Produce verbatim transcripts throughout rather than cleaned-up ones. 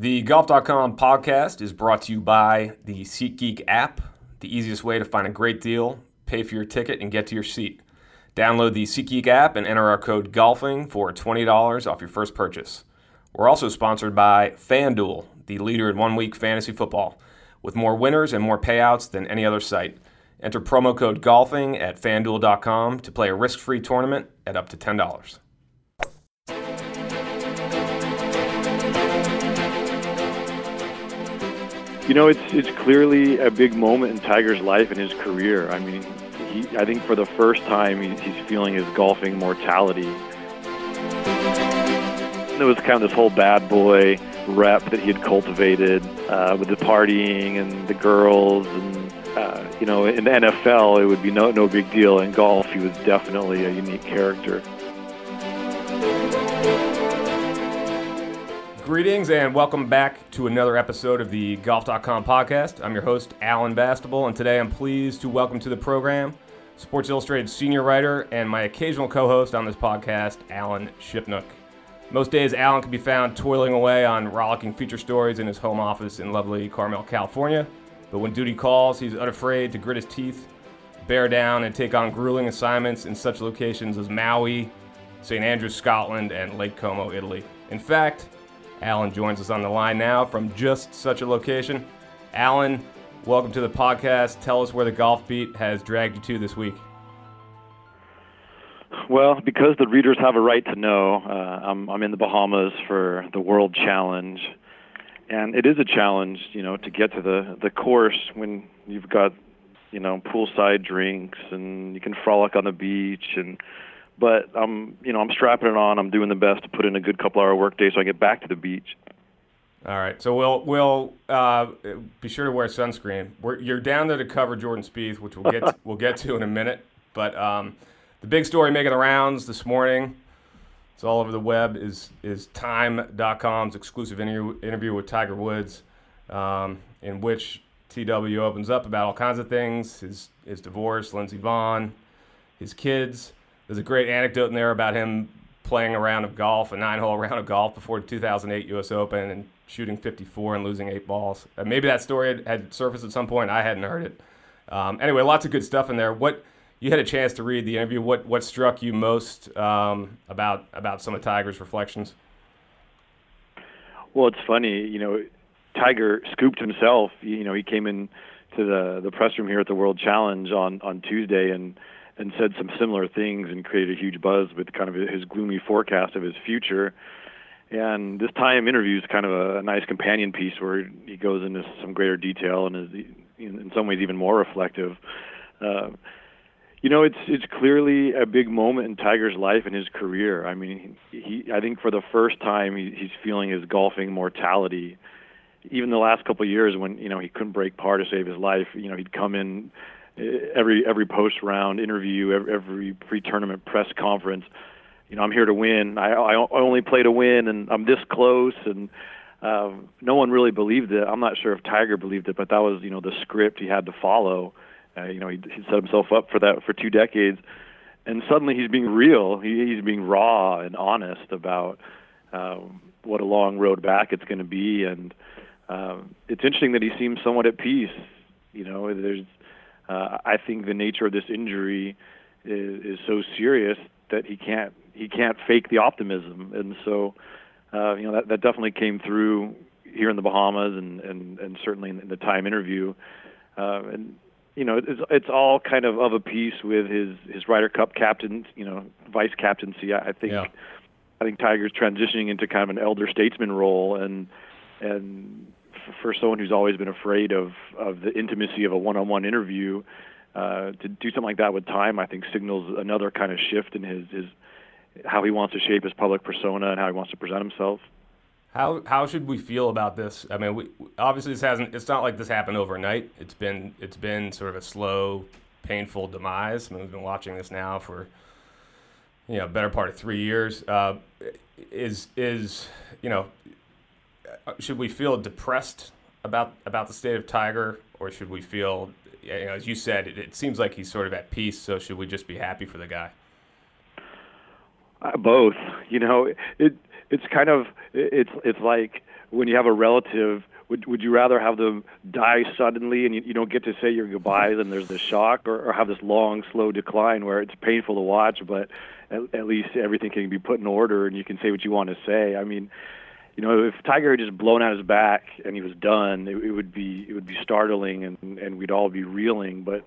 The Golf dot com podcast is brought to you by the SeatGeek app, the easiest way to find a great deal, pay for your ticket, and get to your seat. Download the SeatGeek app and enter our code GOLFING for twenty dollars off your first purchase. We're also sponsored by FanDuel, the leader in one-week fantasy football, with more winners and more payouts than any other site. Enter promo code GOLFING at FanDuel dot com to play a risk-free tournament at up to ten dollars. You know, it's it's clearly a big moment in Tiger's life and his career. I mean, he, I think for the first time he, he's feeling his golfing mortality. There was kind of this whole bad boy rep that he had cultivated uh, with the partying and the girls. And, uh, you know, in the N F L, it would be no, no big deal. In golf, he was definitely a unique character. Greetings and welcome back to another episode of the Golf dot com podcast. I'm your host, Alan Bastable, and today I'm pleased to welcome to the program Sports Illustrated senior writer and my occasional co-host on this podcast, Alan Shipnuck. Most days, Alan can be found toiling away on rollicking feature stories in his home office in lovely Carmel, California. But when duty calls, he's unafraid to grit his teeth, bear down, and take on grueling assignments in such locations as Maui, Saint Andrews, Scotland, and Lake Como, Italy. In fact, Alan joins us on the line now from just such a location. Alan, welcome to the podcast. Tell us where the golf beat has dragged you to this week. Well, because the readers have a right to know, uh, I'm, I'm in the Bahamas for the World Challenge. And it is a challenge, you know, to get to the, the course when you've got, you know, poolside drinks and you can frolic on the beach and But I'm, you know, I'm strapping it on. I'm doing the best to put in a good couple-hour workday so I get back to the beach. All right. So we'll we'll uh, be sure to wear sunscreen. We're, you're down there to cover Jordan Spieth, which we'll get to, we'll get to in a minute. But um, the big story making the rounds this morning, it's all over the web, is is Time dot com's exclusive interview interview with Tiger Woods, um, in which T W opens up about all kinds of things: his his divorce, Lindsey Vonn, his kids. There's a great anecdote in there about him playing a round of golf, a nine-hole round of golf before the two thousand eight U S Open and shooting fifty-four and losing eight balls. Uh, maybe that story had, had surfaced at some point. I hadn't heard it. Um, anyway, lots of good stuff in there. What you had a chance to read the interview. What what struck you most um, about about some of Tiger's reflections? Well, it's funny. You know, Tiger scooped himself. You know, he came in to the the press room here at the World Challenge on on Tuesday and. and said some similar things and created a huge buzz with kind of his gloomy forecast of his future. And this Time interview is kind of a, a nice companion piece where he goes into some greater detail and is in some ways even more reflective. Uh, you know, it's it's clearly a big moment in Tiger's life and his career. I mean, he I think for the first time he, he's feeling his golfing mortality. Even the last couple of years when, you know, he couldn't break par to save his life, you know, he'd come in every every post-round interview, every, every pre-tournament press conference, you know, I'm here to win. I, I only play to win, and I'm this close. And uh, no one really believed it. I'm not sure if Tiger believed it, but that was, you know, the script he had to follow. Uh, you know, he, he set himself up for that for two decades. And suddenly he's being real. He, he's being raw and honest about uh, what a long road back it's going to be. And uh, it's interesting that he seems somewhat at peace. You know, there's Uh, I think the nature of this injury is, is so serious that he can't he can't fake the optimism, and so uh, you know that, that definitely came through here in the Bahamas, and, and, and certainly in the Time interview. Uh, and you know it's it's all kind of of a piece with his, his Ryder Cup captain, you know, vice captaincy. I, I think yeah. I think Tiger's transitioning into kind of an elder statesman role, and and. for someone who's always been afraid of, of the intimacy of a one-on-one interview, uh, to do something like that with Time, I think signals another kind of shift in his, his how he wants to shape his public persona and how he wants to present himself. How how should we feel about this? I mean, we, obviously this hasn't. It's not like this happened overnight. It's been it's been sort of a slow, painful demise. I mean, we've been watching this now for you know better part of three years. Uh, is is you know. Should we feel depressed about about the state of Tiger, or should we feel, you know, as you said, it, it seems like he's sort of at peace, so should we just be happy for the guy? Uh, both. You know, it it's kind of, it's it's like when you have a relative, would would you rather have them die suddenly and you, you don't get to say your goodbyes and there's the shock, or, or have this long, slow decline where it's painful to watch, but at, at least everything can be put in order and you can say what you want to say? I mean, you know, if Tiger had just blown out his back and he was done, it, it would be it would be startling and, and we'd all be reeling. But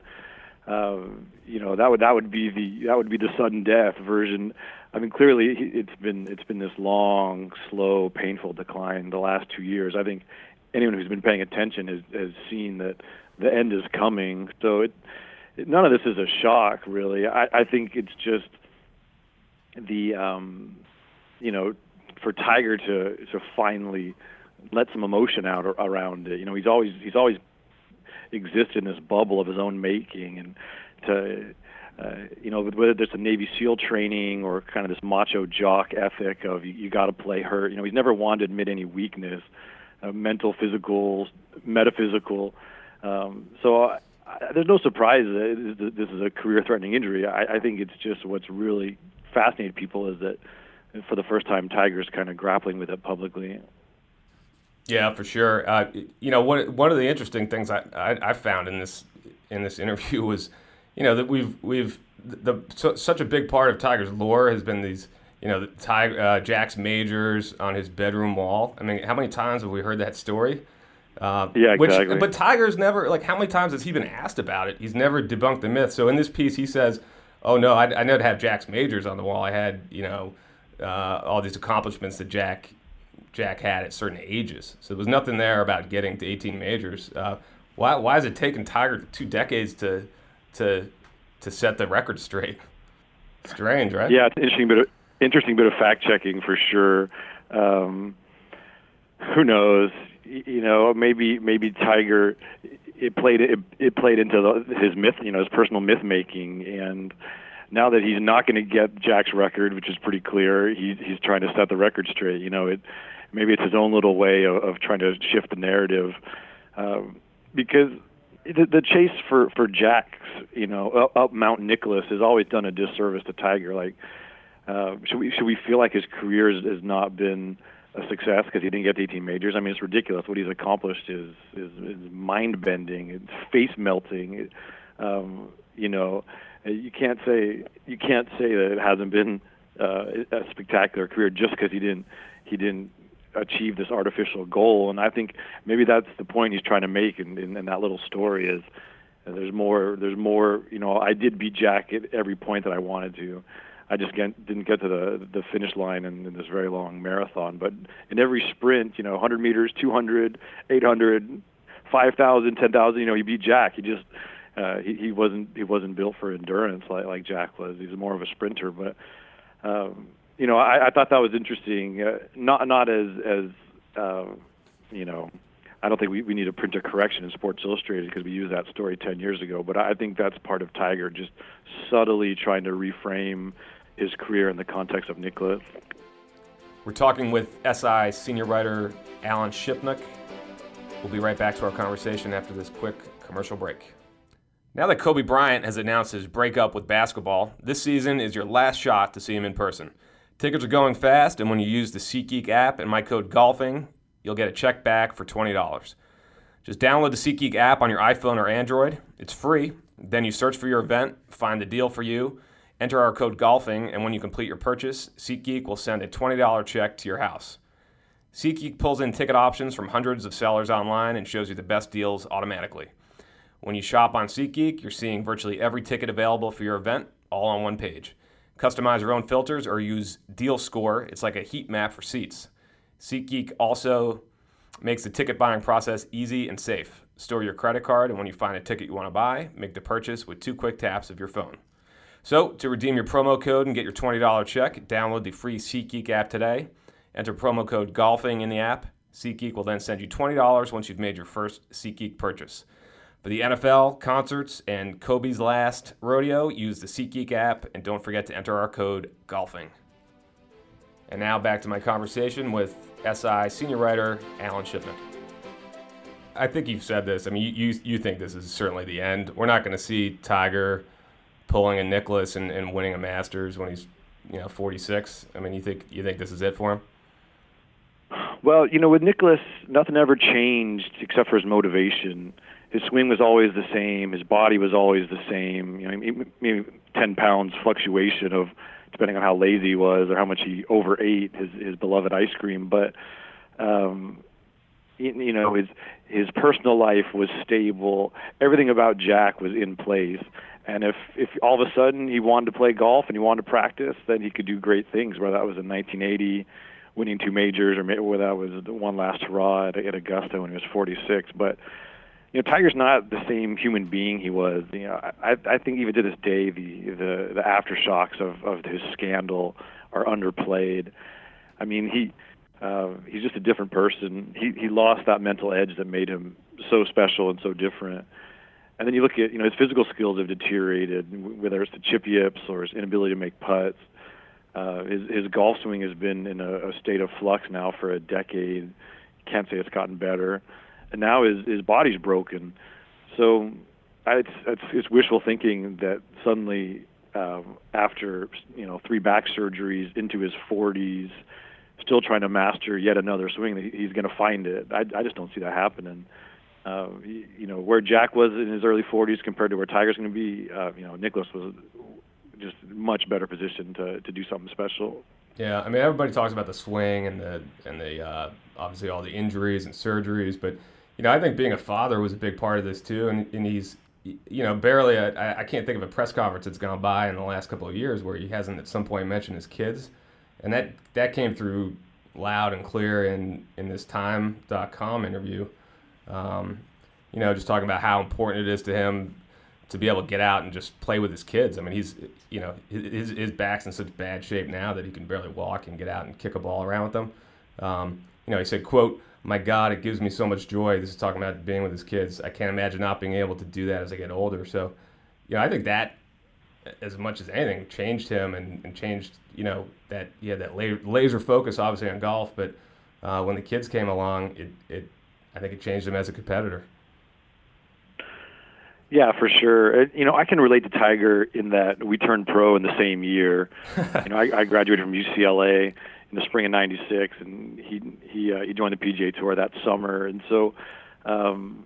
uh, you know, that would that would be the that would be the sudden death version. I mean, clearly it's been it's been this long, slow, painful decline the last two years. I think anyone who's been paying attention has, has seen that the end is coming. So it, it, none of this is a shock, really. I, I think it's just the um, you know, for Tiger to to finally let some emotion out around it. You know, he's always he's always existed in this bubble of his own making, and to uh, you know, whether there's a Navy SEAL training or kind of this macho jock ethic of you, you got to play hurt. You know, he's never wanted to admit any weakness, uh, mental, physical, metaphysical. Um, so I, I, there's no surprise that this is a career-threatening injury. I, I think it's just what's really fascinated people is that for the first time, Tiger's kind of grappling with it publicly. Yeah, for sure. Uh, you know, one one of the interesting things I, I, I found in this in this interview was, you know, that we've we've the so, such a big part of Tiger's lore has been these, you know, the Tiger uh, Jack's majors on his bedroom wall. I mean, how many times have we heard that story? Uh, yeah, which, exactly. But Tiger's never, like, how many times has he been asked about it? He's never debunked the myth. So in this piece, he says, "Oh no, I, I never had Jack's majors on the wall. I had, you know, uh, all these accomplishments that Jack." Jack had at certain ages. So there was nothing there about getting to eighteen majors. Uh, why why is it taking Tiger two decades to to to set the record straight? Strange, right? Yeah, it's an interesting bit of, interesting bit of fact-checking for sure. Um, who knows? You know, maybe maybe Tiger, it played it, it played into the, his myth, you know, his personal myth-making, and now that he's not going to get Jack's record, which is pretty clear, he's he's trying to set the record straight. You know, it maybe it's his own little way of, of trying to shift the narrative, um, because the, the chase for for Jack's, you know, up Mount Nicholas has always done a disservice to Tiger. Like, uh, should we should we feel like his career has, has not been a success because he didn't get to eighteen majors? I mean, it's ridiculous. What he's accomplished is is, is mind bending. It's face melting. Um, you know. You can't say you can't say that it hasn't been uh, a spectacular career just because he didn't he didn't achieve this artificial goal. And I think maybe that's the point he's trying to make in, in, in that little story is uh, there's more there's more you know, I did beat Jack at every point that I wanted to. I just get, didn't get to the the finish line in, in this very long marathon. But in every sprint, you know, one hundred meters, two hundred, eight hundred, five thousand, ten thousand, you know, he beat Jack. He just Uh, he, he wasn't he wasn't built for endurance like, like Jack was. He was more of a sprinter. But um, you know, I, I thought that was interesting. Uh, not not as as uh, you know, I don't think we, we need to print a correction in Sports Illustrated because we used that story ten years ago. But I think that's part of Tiger just subtly trying to reframe his career in the context of Nicklaus. We're talking with S I senior writer Alan Shipnuck. We'll be right back to our conversation after this quick commercial break. Now that Kobe Bryant has announced his breakup with basketball, this season is your last shot to see him in person. Tickets are going fast, and when you use the SeatGeek app and my code GOLFING, you'll get a check back for twenty dollars. Just download the SeatGeek app on your iPhone or Android. It's free. Then you search for your event, find the deal for you, enter our code GOLFING, and when you complete your purchase, SeatGeek will send a twenty dollars check to your house. SeatGeek pulls in ticket options from hundreds of sellers online and shows you the best deals automatically. When you shop on SeatGeek, you're seeing virtually every ticket available for your event, all on one page. Customize your own filters or use Deal Score. It's like a heat map for seats. SeatGeek also makes the ticket buying process easy and safe. Store your credit card, and when you find a ticket you want to buy, make the purchase with two quick taps of your phone. So, to redeem your promo code and get your twenty dollars check, download the free SeatGeek app today. Enter promo code GOLFING in the app. SeatGeek will then send you twenty dollars once you've made your first SeatGeek purchase. For the N F L, concerts, and Kobe's last rodeo, use the SeatGeek app, and don't forget to enter our code GOLFING. And now back to my conversation with S I senior writer Alan Shipnuck. I think you've said this. I mean, you you, you think this is certainly the end. We're not going to see Tiger pulling a Nicklaus and, and winning a Masters when he's, you know, forty-six. I mean, you think you think this is it for him? Well, you know, with Nicklaus, nothing ever changed except for his motivation. His swing was always the same. His body was always the same. You know, maybe ten pounds fluctuation of depending on how lazy he was or how much he overate his his beloved ice cream. But um, you, you know, his his personal life was stable. Everything about Jack was in place. And if, if all of a sudden he wanted to play golf and he wanted to practice, then he could do great things. Whether that was in nineteen eighty, winning two majors, or whether that was one last hurrah at, at Augusta when he was forty-six. But you know, Tiger's not the same human being he was. You know, I, I think even to this day, the the, the aftershocks of, of his scandal are underplayed. I mean, he uh, he's just a different person. He he lost that mental edge that made him so special and so different. And then you look at, you know, his physical skills have deteriorated, whether it's the chip yips or his inability to make putts. Uh, his, his golf swing has been in a, a state of flux now for a decade. Can't say it's gotten better. And now his, his body's broken. So I, it's, it's, it's wishful thinking that suddenly um, after, you know, three back surgeries into his forties, still trying to master yet another swing, that he's going to find it. I, I just don't see that happening. Uh, you know, where Jack was in his early forties compared to where Tiger's going to be, uh, you know, Nicklaus was just much better positioned to, to do something special. Yeah, I mean, everybody talks about the swing and the and the uh, obviously all the injuries and surgeries, but you know, I think being a father was a big part of this too. And, and he's, you know, barely a, I can't think of a press conference that's gone by in the last couple of years where he hasn't at some point mentioned his kids, and that that came through loud and clear in in this time dot com interview. Um, you know, just talking about how important it is to him to be able to get out and just play with his kids. I mean, he's, you know, his his back's in such bad shape now that he can barely walk and get out and kick a ball around with them. Um, you know, he said, quote, "My God, it gives me so much joy." This is talking about being with his kids. "I can't imagine not being able to do that as I get older." So, you know, I think that, as much as anything, changed him and, and changed, you know, that he had that laser focus, obviously, on golf. But uh, when the kids came along, it, it I think it changed him as a competitor. Yeah, for sure. You know, I can relate to Tiger in that we turned pro in the same year. You know, I, I graduated from U C L A in the spring of ninety-six, and he he uh, he joined the P G A Tour that summer. And so, um,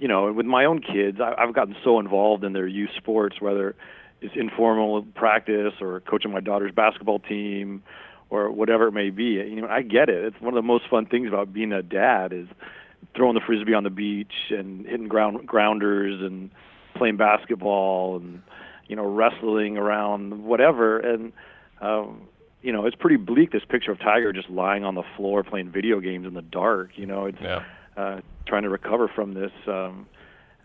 you know, with my own kids, I, I've gotten so involved in their youth sports, whether it's informal practice or coaching my daughter's basketball team or whatever it may be. You know, I get it. It's one of the most fun things about being a dad is throwing the frisbee on the beach and hitting ground grounders and playing basketball and, you know, wrestling around, whatever. And, um, you know, it's pretty bleak, this picture of Tiger just lying on the floor playing video games in the dark. You know, it's yeah. uh, trying to recover from this um,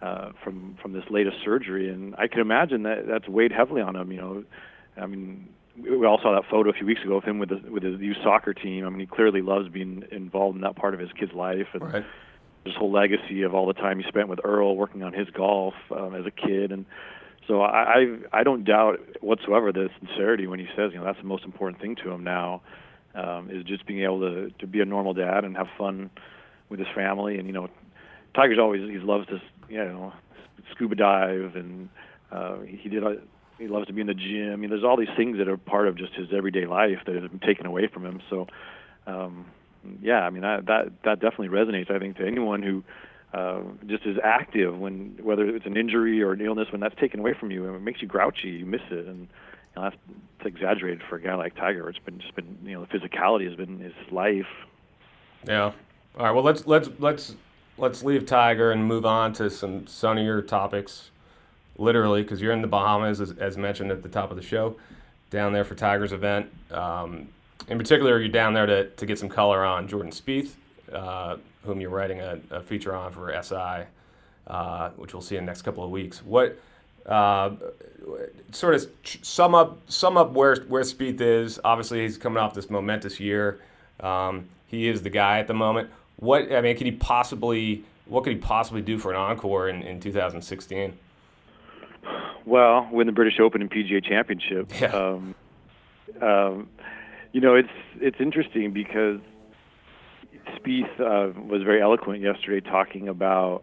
uh, from from this latest surgery. And I can imagine that that's weighed heavily on him. You know, I mean, we all saw that photo a few weeks ago of him with, the, with his youth soccer team. I mean, he clearly loves being involved in that part of his kid's life. And, right. His whole legacy of all the time he spent with Earl working on his golf um, as a kid. And so I, I I don't doubt whatsoever the sincerity when he says, you know, that's the most important thing to him now, um, is just being able to, to be a normal dad and have fun with his family. And, you know, Tiger's always, he loves to, you know, scuba dive, and uh, he did he loves to be in the gym. I mean, there's all these things that are part of just his everyday life that have been taken away from him. So, um yeah, I mean, I, that that definitely resonates, I think, to anyone who uh, just is active, when whether it's an injury or an illness, when that's taken away from you and it makes you grouchy, you miss it. And you know, that's, that's exaggerated for a guy like Tiger. It's been just been, you know, the physicality has been his life. Yeah. All right. Well, let's let's let's let's leave Tiger and move on to some sunnier topics, literally, because you're in the Bahamas, as, as mentioned at the top of the show, down there for Tiger's event. Um, In particular, you're down there to, to get some color on Jordan Spieth, uh, whom you're writing a, a feature on for S I, uh, which we'll see in the next couple of weeks. What uh, sort of sum up sum up where where Spieth is? Obviously, he's coming off this momentous year. Um, he is the guy at the moment. What I mean, could he possibly what could he possibly do for an encore in, in two thousand sixteen? Well, win the British Open and P G A Championship. Yeah. Um, um, You know, it's it's interesting because Spieth uh, was very eloquent yesterday, talking about,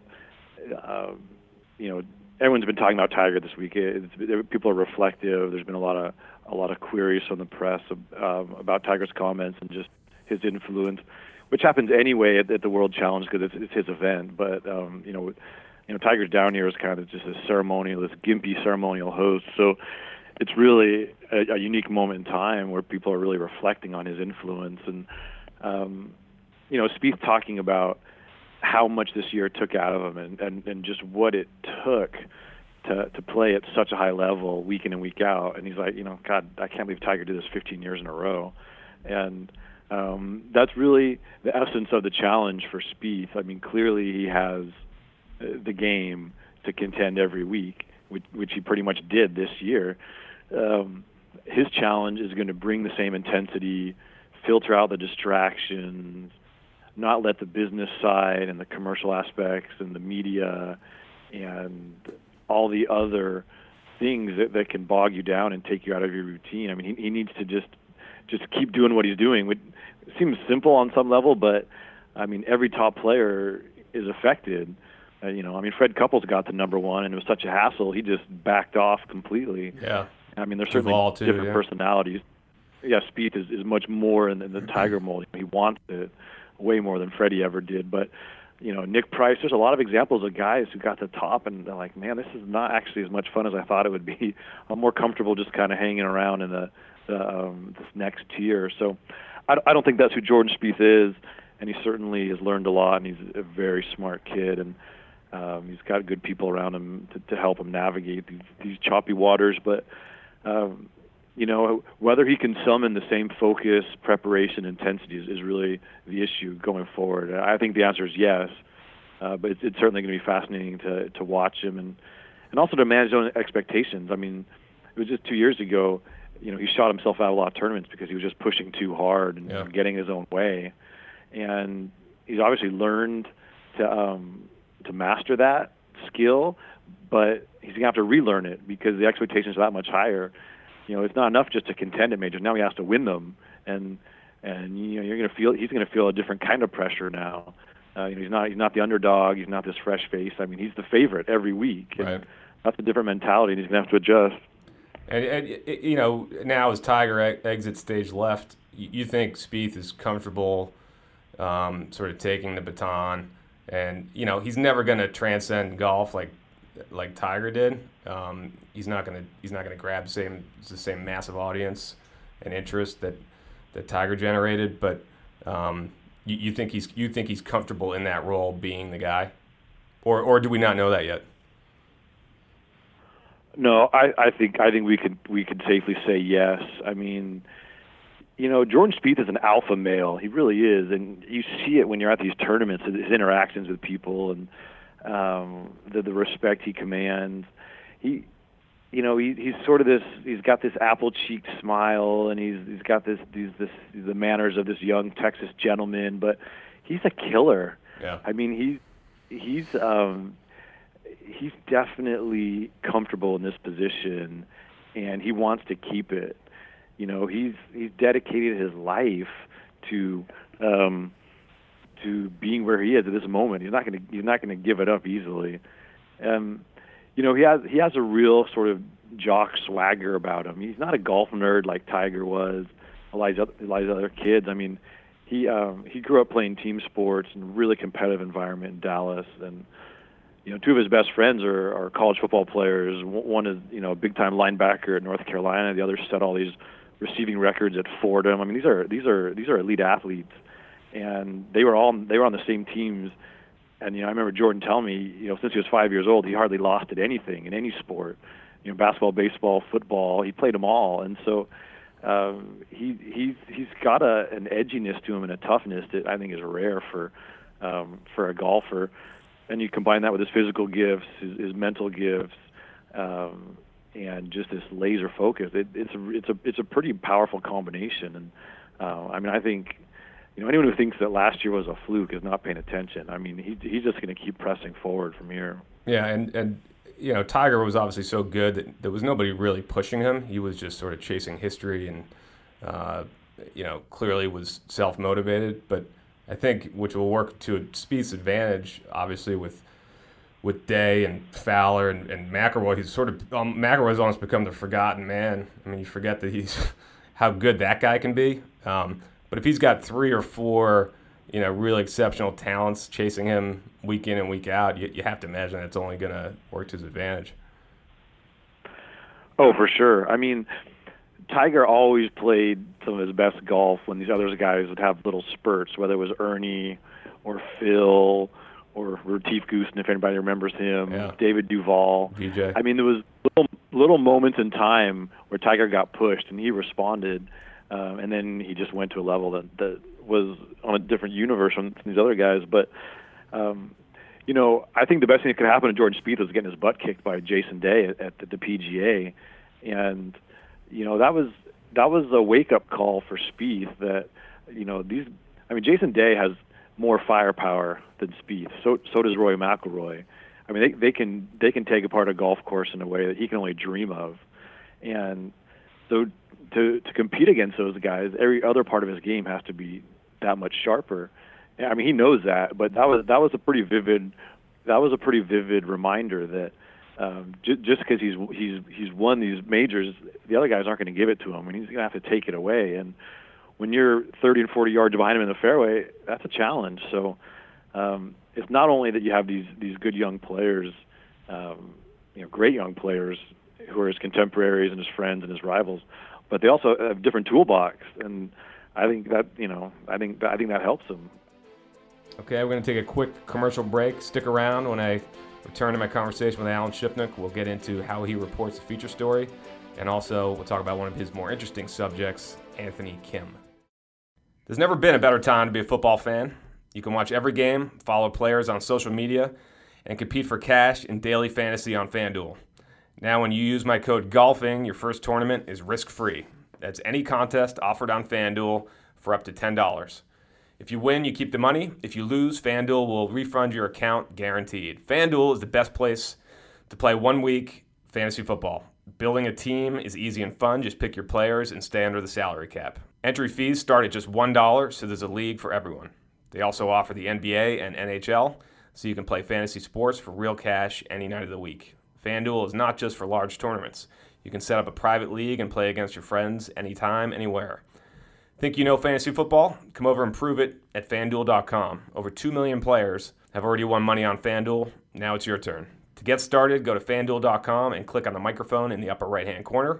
uh, you know, everyone's been talking about Tiger this week. It's, it, people are reflective. There's been a lot of a lot of queries from the press um, about Tiger's comments and just his influence. which happens anyway at, at the World Challenge because it's, it's his event. But um, you know, you know, Tiger's down here is kind of just a ceremonial, this gimpy ceremonial host. So it's really a, a unique moment in time where people are really reflecting on his influence. And um, you know, Spieth talking about how much this year took out of him, and, and, and just what it took to to play at such a high level week in and week out. And he's like, you know, God, I can't believe Tiger did this fifteen years in a row. And um, that's really the essence of the challenge for Spieth. I mean, clearly he has the game to contend every week, which, which he pretty much did this year. Um, his challenge is going to bring the same intensity, filter out the distractions, not let the business side and the commercial aspects and the media and all the other things that, that can bog you down and take you out of your routine. I mean, he, he needs to just just keep doing what he's doing. It seems simple on some level, but, I mean, every top player is affected. Uh, you know, I mean, Fred Couples got to number one, and it was such a hassle. He just backed off completely. Yeah. I mean, there's certainly too, different yeah. personalities. Yeah, Spieth is, is much more in, in the Tiger mold. He wants it way more than Freddie ever did. But, you know, Nick Price, there's a lot of examples of guys who got to top and they're like, man, this is not actually as much fun as I thought it would be. I'm more comfortable just kind of hanging around in the, the um, this next tier. So I, I don't think that's who Jordan Spieth is, and he certainly has learned a lot, and he's a very smart kid, and um, he's got good people around him to, to help him navigate these, these choppy waters. But, um, you know, whether he can summon the same focus, preparation, intensity is, is really the issue going forward. I think the answer is yes, uh, but it's, it's certainly going to be fascinating to to watch him and, and also to manage own expectations. I mean, it was just two years ago, you know, he shot himself out of a lot of tournaments because he was just pushing too hard and, yeah. and getting his own way. And he's obviously learned to um, to master that skill, but he's going to have to relearn it because the expectations are that much higher. You know, it's not enough just to contend at majors. Now he has to win them, and and you know you're going to feel he's going to feel a different kind of pressure now. Uh, you know, he's not he's not the underdog. He's not this fresh face. I mean, he's the favorite every week. Right. And that's a different mentality, and he's going to have to adjust. And, and you know, now as Tiger exits stage left, you think Spieth is comfortable, um, sort of taking the baton, and you know he's never going to transcend golf like. like Tiger did. Um, he's not gonna he's not gonna grab the same the same massive audience and interest that, that Tiger generated. But um, you, you think he's you think he's comfortable in that role being the guy, or or do we not know that yet? No, I, I think I think we could we could safely say yes. I mean, you know, Jordan Spieth is an alpha male. He really is, and you see it when you're at these tournaments, his interactions with people and. Um, the, the respect he commands. He, you know, he, he's sort of this. He's got this apple-cheeked smile, and he's he's got this these this the manners of this young Texas gentleman. But he's a killer. Yeah. I mean, he he's um, he's definitely comfortable in this position, and he wants to keep it. You know, he's he's dedicated his life to. Um, to being where he is at this moment. He's not going to he's not going to give it up easily. Um, you know, he has he has a real sort of jock swagger about him. He's not a golf nerd like Tiger was, a lot of other kids. I mean, he um, he grew up playing team sports in a really competitive environment in Dallas, and you know, two of his best friends are, are college football players. One is, you know, a big-time linebacker at North Carolina. The other set all these receiving records at Fordham. I mean, these are these are these are elite athletes. And they were all they were on the same teams, and you know I remember Jordan telling me, you know, since he was five years old, he hardly lost at anything in any sport, you know, basketball, baseball, football. He played them all, and so um, he he's he's got a an edginess to him and a toughness that I think is rare for um, for a golfer. And you combine that with his physical gifts, his, his mental gifts, um, and just this laser focus. It, it's a, it's a it's a pretty powerful combination. And uh, I mean, I think. You know, anyone who thinks that last year was a fluke is not paying attention. I mean, he, he's just going to keep pressing forward from here. Yeah, and, and you know, Tiger was obviously so good that there was nobody really pushing him. He was just sort of chasing history and, uh, you know, clearly was self-motivated. But I think, which will work to Spieth's advantage, obviously, with with Day and Fowler and, and McIlroy. He's sort of um, – McIlroy's almost become the forgotten man. I mean, you forget that he's – how good that guy can be. Um But if he's got three or four you know, really exceptional talents chasing him week in and week out, you, you have to imagine that's only going to work to his advantage. Oh, for sure. I mean, Tiger always played some of his best golf when these other guys would have little spurts, whether it was Ernie or Phil or Retief Goosen, if anybody remembers him, yeah. David Duval. D J. I mean, there was little, little moments in time where Tiger got pushed, and he responded, um, and then he just went to a level that, that was on a different universe from these other guys. But, um, you know, I think the best thing that could happen to Jordan Spieth was getting his butt kicked by Jason Day at, at the, the P G A, and you know, that was that was a wake-up call for Spieth that, you know, these – I mean, Jason Day has more firepower than Spieth. So so does Rory McIlroy. I mean, they, they can they can take apart a golf course in a way that he can only dream of. And so to to compete against those guys, every other part of his game has to be that much sharper. I mean, he knows that, but that was that was a pretty vivid that was a pretty vivid reminder that Um, just because he's he's he's won these majors, the other guys aren't going to give it to him, and he's going to have to take it away. And when you're thirty and forty yards behind him in the fairway, that's a challenge. So um, it's not only that you have these these good young players, um, you know, great young players who are his contemporaries and his friends and his rivals, but they also have different toolbox. And I think that you know, I think I think that helps him. Okay, we're going to take a quick commercial break. Stick around. When I return to my conversation with Alan Shipnuck, we'll get into how he reports the feature story, and also we'll talk about one of his more interesting subjects, Anthony Kim. There's never been a better time to be a football fan. You can watch every game, follow players on social media, and compete for cash in daily fantasy on FanDuel. Now when you use my code GOLFING, your first tournament is risk-free. That's any contest offered on FanDuel for up to ten dollars. If you win, you keep the money. If you lose, FanDuel will refund your account, guaranteed. FanDuel is the best place to play one week fantasy football. Building a team is easy and fun. Just pick your players and stay under the salary cap. Entry fees start at just one dollar, so there's a league for everyone. They also offer the N B A and N H L, so you can play fantasy sports for real cash any night of the week. FanDuel is not just for large tournaments. You can set up a private league and play against your friends anytime, anywhere. Think you know fantasy football? Come over and prove it at FanDuel dot com. Over two million players have already won money on FanDuel. Now it's your turn. To get started, go to FanDuel dot com and click on the microphone in the upper right-hand corner.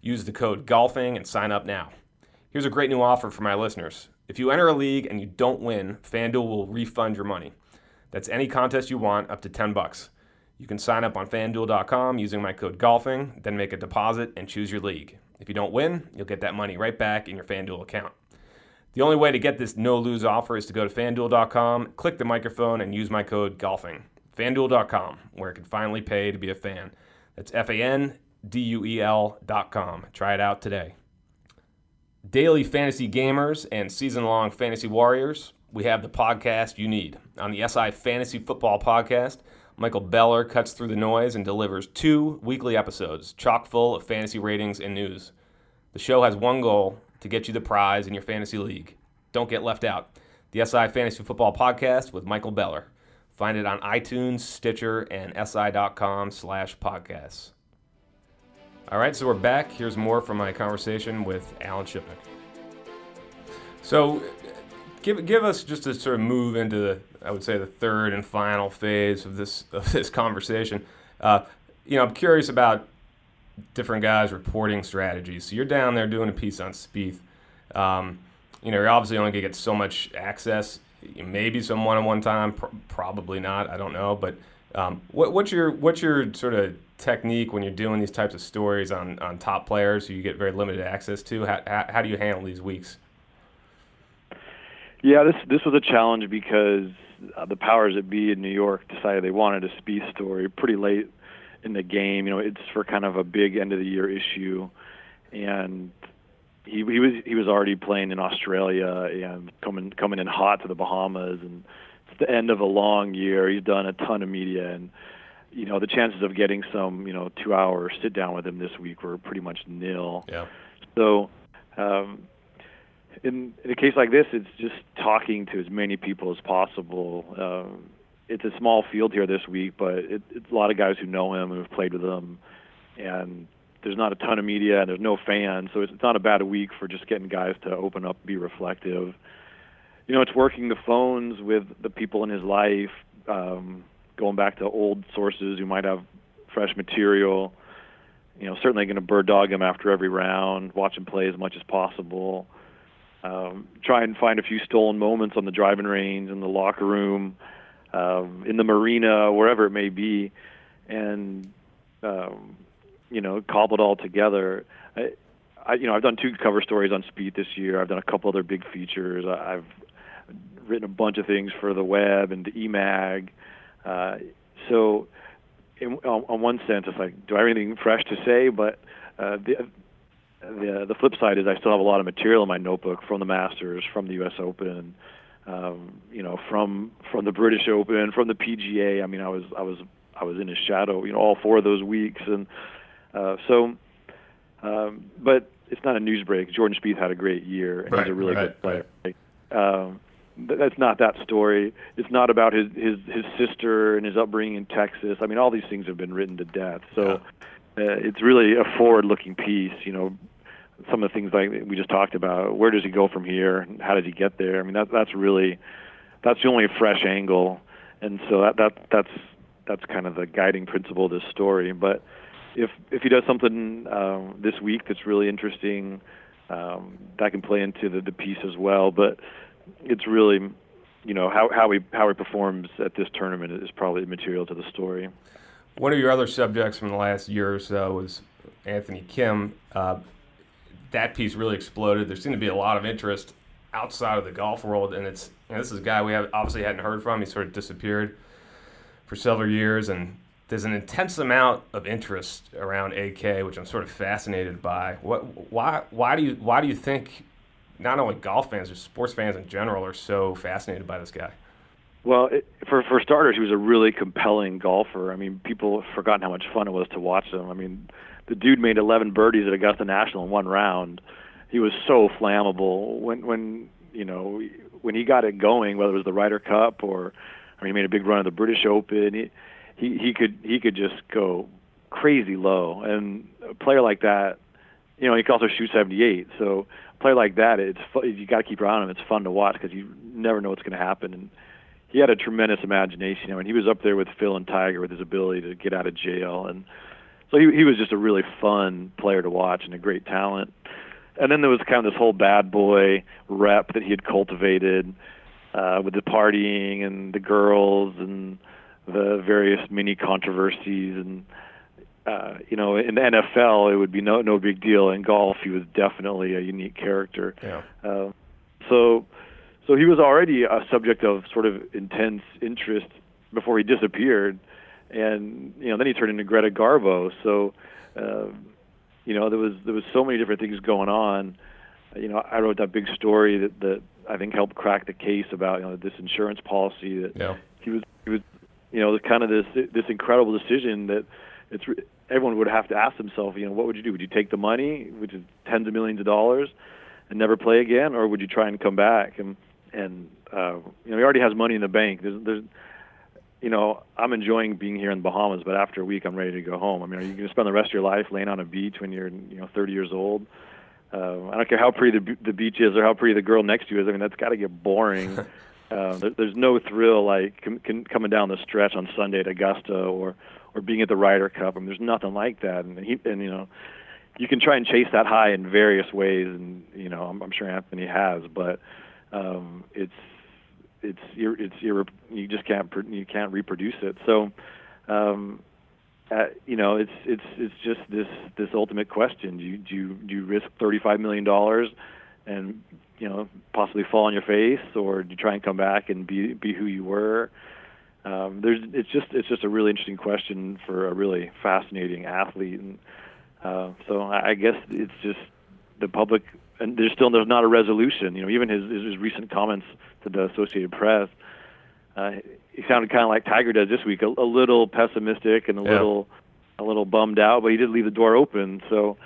Use the code GOLFING and sign up now. Here's a great new offer for my listeners. If you enter a league and you don't win, FanDuel will refund your money. That's any contest you want, up to ten bucks. You can sign up on FanDuel dot com using my code GOLFING, then make a deposit and choose your league. If you don't win, you'll get that money right back in your FanDuel account. The only way to get this no-lose offer is to go to FanDuel dot com, click the microphone, and use my code GOLFING. FanDuel dot com, where it can finally pay to be a fan. That's F A N D U E L dot com. Try it out today. Daily fantasy gamers and season-long fantasy warriors, we have the podcast you need. On the S I Fantasy Football Podcast, Michael Beller cuts through the noise and delivers two weekly episodes, chock full of fantasy ratings and news. The show has one goal, to get you the prize in your fantasy league. Don't get left out. The S I Fantasy Football Podcast with Michael Beller. Find it on iTunes, Stitcher, and S I dot com slash podcasts. All right, so we're back. Here's more from my conversation with Alan Shipnuck. So give give us just to sort of move into the, I would say, the third and final phase of this of this conversation. Uh, you know, I'm curious about different guys' reporting strategies. So you're down there doing a piece on Spieth. Um, you know, you're obviously only going to get so much access. Maybe some one-on-one time, pr- probably not. I don't know. But um, what, what's your what's your sort of technique when you're doing these types of stories on, on top players who you get very limited access to? How, how, how do you handle these weeks? Yeah, this this was a challenge because Uh, the powers that be in New York decided they wanted a Spieth story pretty late in the game. You know, it's for kind of a big end of the year issue, and he, he was he was already playing in Australia and coming coming in hot to the Bahamas, and it's the end of a long year. He's done a ton of media, and you know the chances of getting some you know two hour sit down with him this week were pretty much nil. Yeah. So. Um, In, in a case like this, it's just talking to as many people as possible. Um, it's a small field here this week, but it, it's a lot of guys who know him and have played with him. And there's not a ton of media, and there's no fans, so it's, it's not a bad week for just getting guys to open up, be reflective. you know, it's working the phones with the people in his life, um, going back to old sources who might have fresh material. You know, certainly going to bird dog him after every round, watch him play as much as possible. Um, try and find a few stolen moments on the driving range, in the locker room, um, in the marina, wherever it may be, and um, you know, cobble it all together. I, I, you know, I've done two cover stories on Spieth this year. I've done a couple other big features. I, I've written a bunch of things for the web and eMag. Uh, so, in, on, on one sense, it's like, do I have anything fresh to say? But uh, the The, the flip side is I still have a lot of material in my notebook from the Masters, from the U S. Open, um, you know, from from the British Open, from the P G A. I mean, I was I was I was in his shadow, you know, all four of those weeks, and uh, so. Um, but it's not a news break. Jordan Spieth had a great year, and right, he's a really right, good player. Right. Um, that's not that story. It's not about his, his his sister and his upbringing in Texas. I mean, all these things have been written to death. So. Yeah. Uh, it's really a forward-looking piece, you know. Some of the things like we just talked about. Where does he go from here? How did he get there? I mean, that, that's really that's the only fresh angle, and so that, that that's that's kind of the guiding principle of this story. But if if he does something uh, this week that's really interesting, um, that can play into the, the piece as well. But it's really, you know, how how he how he performs at this tournament is probably material to the story. One of your other subjects from the last year or so was Anthony Kim. Uh, that piece really exploded. There seemed to be a lot of interest outside of the golf world, and it's you know, this is a guy we have obviously hadn't heard from. He sort of disappeared for several years, and there's an intense amount of interest around A K, which I'm sort of fascinated by. What, why, why do you, why do you think not only golf fans, but sports fans in general are so fascinated by this guy? Well, it, for for starters, he was a really compelling golfer. I mean, people have forgotten how much fun it was to watch him. I mean, the dude made eleven birdies at Augusta National in one round. He was so flammable. When when you know when he got it going, whether it was the Ryder Cup or I mean, he made a big run at the British Open. He he, he could he could just go crazy low. And a player like that, you know, he could also shoot seventy-eight. So a player like that, it's you got to keep around him. It's fun to watch because you never know what's going to happen. And he had a tremendous imagination. I mean, he was up there with Phil and Tiger with his ability to get out of jail, and so he he was just a really fun player to watch and a great talent. And then there was kind of this whole bad boy rep that he had cultivated uh, with the partying and the girls and the various mini controversies. And uh, you know, in the N F L, it would be no no big deal. In golf, he was definitely a unique character. Yeah. Uh, so. So he was already a subject of sort of intense interest before he disappeared, and you know then he turned into Greta Garbo. So, uh, you know there was there was so many different things going on. You know I wrote that big story that, that I think helped crack the case about you know this insurance policy that yeah. he was he was you know kind of this this incredible decision that it's everyone would have to ask themselves you know what would you do? Would you take the money, which is tens of millions of dollars, and never play again, or would you try and come back? And And, uh, you know, he already has money in the bank. There's, there's, you know, I'm enjoying being here in the Bahamas, but after a week, I'm ready to go home. I mean, are you going to spend the rest of your life laying on a beach when you're, you know, thirty years old? Uh, I don't care how pretty the, the beach is or how pretty the girl next to you is. I mean, that's got to get boring. uh, there, there's no thrill like com, com, coming down the stretch on Sunday at Augusta or, or being at the Ryder Cup. I mean, there's nothing like that. And, he, and you know, you can try and chase that high in various ways, and, you know, I'm, I'm sure Anthony has, but... Um, it's it's it's you just can't you can't reproduce it. So, um, uh, you know, it's it's it's just this this ultimate question: do you do you, do you risk thirty-five million dollars and you know possibly fall on your face, or do you try and come back and be be who you were? Um, there's it's just it's just a really interesting question for a really fascinating athlete, and uh, so I guess it's just the public. And there's still there's not a resolution. You know, even his his recent comments to the Associated Press, uh, he sounded kind of like Tiger does this week, a, a little pessimistic and a yeah. little a little bummed out. But he did leave the door open, so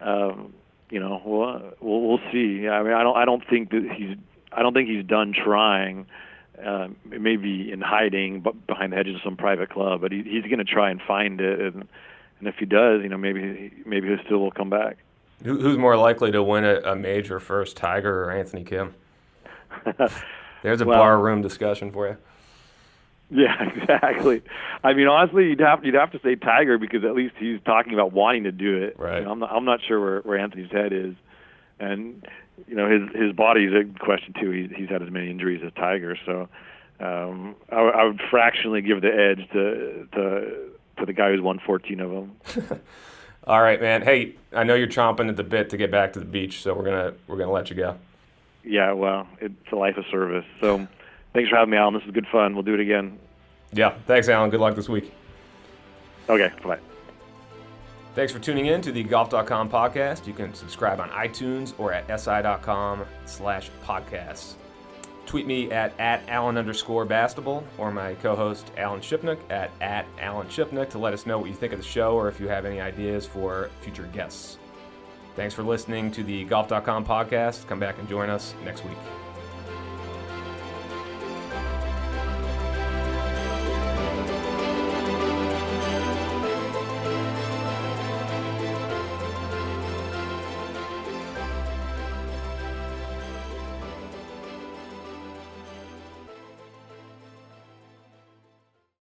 um, you know, we'll, we'll we'll see. I mean, I don't I don't think that he's I don't think he's done trying. Um, it may be in hiding, but behind the hedges of some private club. But he, he's going to try and find it, and, and if he does, you know, maybe maybe he still will come back. Who's more likely to win a, a major first, Tiger or Anthony Kim? There's a well, bar room discussion for you. Yeah, exactly. I mean, honestly, you'd have you'd have to say Tiger because at least he's talking about wanting to do it. Right. You know, I'm not I'm not sure where, where Anthony's head is, and you know his his body's a question too. He's he's had as many injuries as Tiger, so um, I, I would fractionally give the edge to to to the guy who's won fourteen of them. All right, man. Hey, I know you're chomping at the bit to get back to the beach, so we're gonna we're gonna let you go. Yeah, well, it's a life of service. So thanks for having me, Alan. This is good fun. We'll do it again. Yeah, thanks, Alan. Good luck this week. Okay, bye. Thanks for tuning in to the golf dot com podcast. You can subscribe on iTunes or at S I dot com slash podcasts. Tweet me at, at Alan underscore Bastable or my co-host Alan Shipnuck at, at Alan Shipnuck to let us know what you think of the show or if you have any ideas for future guests. Thanks for listening to the golf dot com podcast. Come back and join us next week.